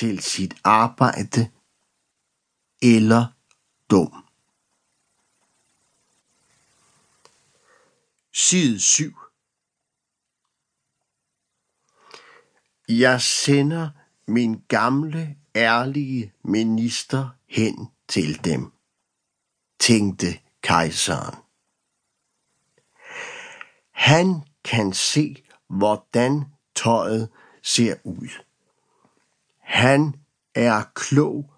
til sit arbejde eller dum. Side 7. Jeg sender min gamle, ærlige minister hen til dem, tænkte kejseren. Han kan se, hvordan tøjet ser ud. Han er klog,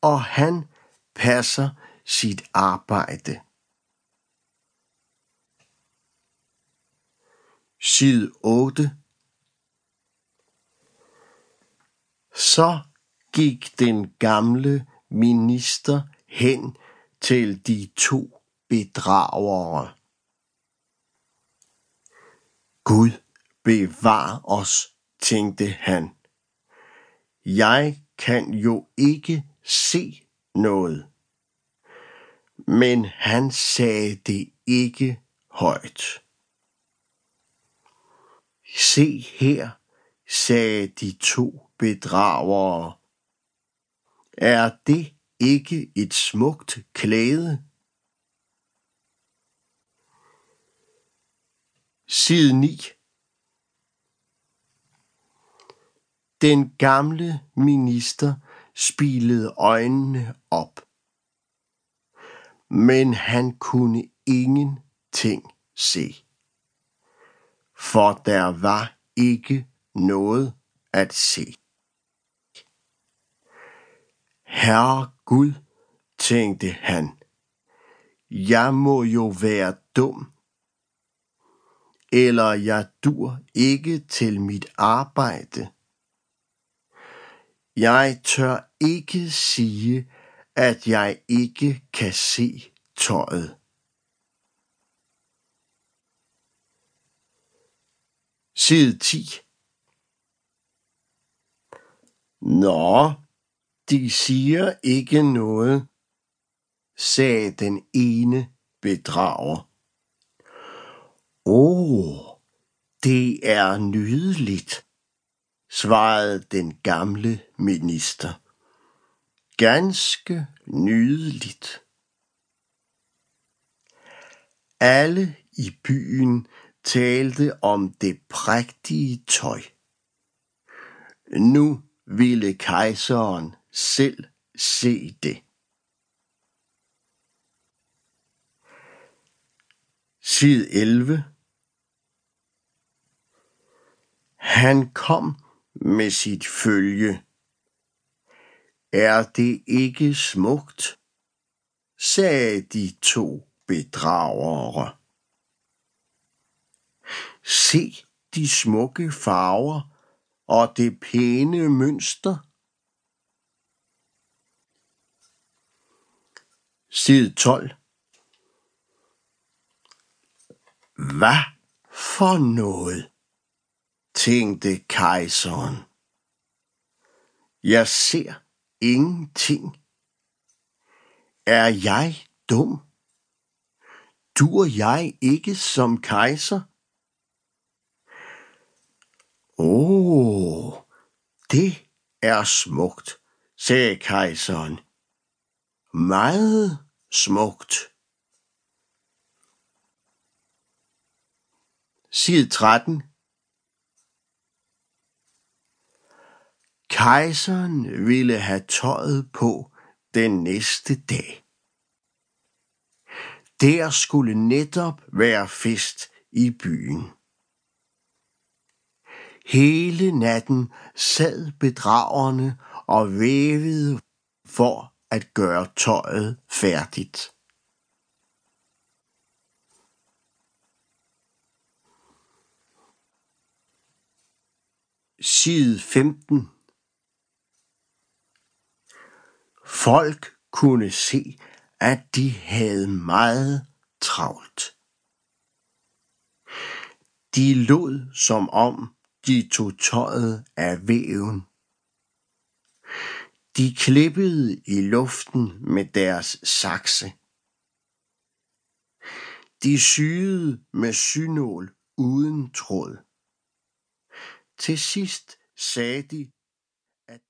og han passer sit arbejde. Side 8. Så gik den gamle minister hen til de to bedragere. Gud bevar os, tænkte han. Jeg kan jo ikke se noget. Men han sagde det ikke højt. Se her, sagde de to bedragere. Er det ikke et smukt klæde? Side 9. Den gamle minister spilede øjnene op, men han kunne ingenting se, for der var ikke noget at se. Herre Gud, tænkte han, jeg må jo være dum, eller jeg dur ikke til mit arbejde. Jeg tør ikke sige, at jeg ikke kan se tøjet. Side 10. Nå, de siger ikke noget, sagde den ene bedrager. Åh, det er nydeligt, svarede den gamle minister. Ganske nydeligt. Alle i byen talte om det prægtige tøj. Nu ville kejseren selv se det. Side 11. Han kom med sit følge. Er det ikke smukt? Sagde de to bedragere. Se de smukke farver og det pæne mønster. Side 12. Hvad for noget, tænkte kejseren. Jeg ser ingenting. Er jeg dum? Dur jeg ikke som kejser? Åh, det er smukt, sagde kejseren. Meget smukt. Side 13. Kejseren ville have tøjet på den næste dag. Der skulle netop være fest i byen. Hele natten sad bedragerne og vævede for at gøre tøjet færdigt. Side 15. Folk kunne se, at de havde meget travlt. De lod, som om de tog tøjet af væven. De klippede i luften med deres sakse. De syede med synål uden tråd. Til sidst sagde de,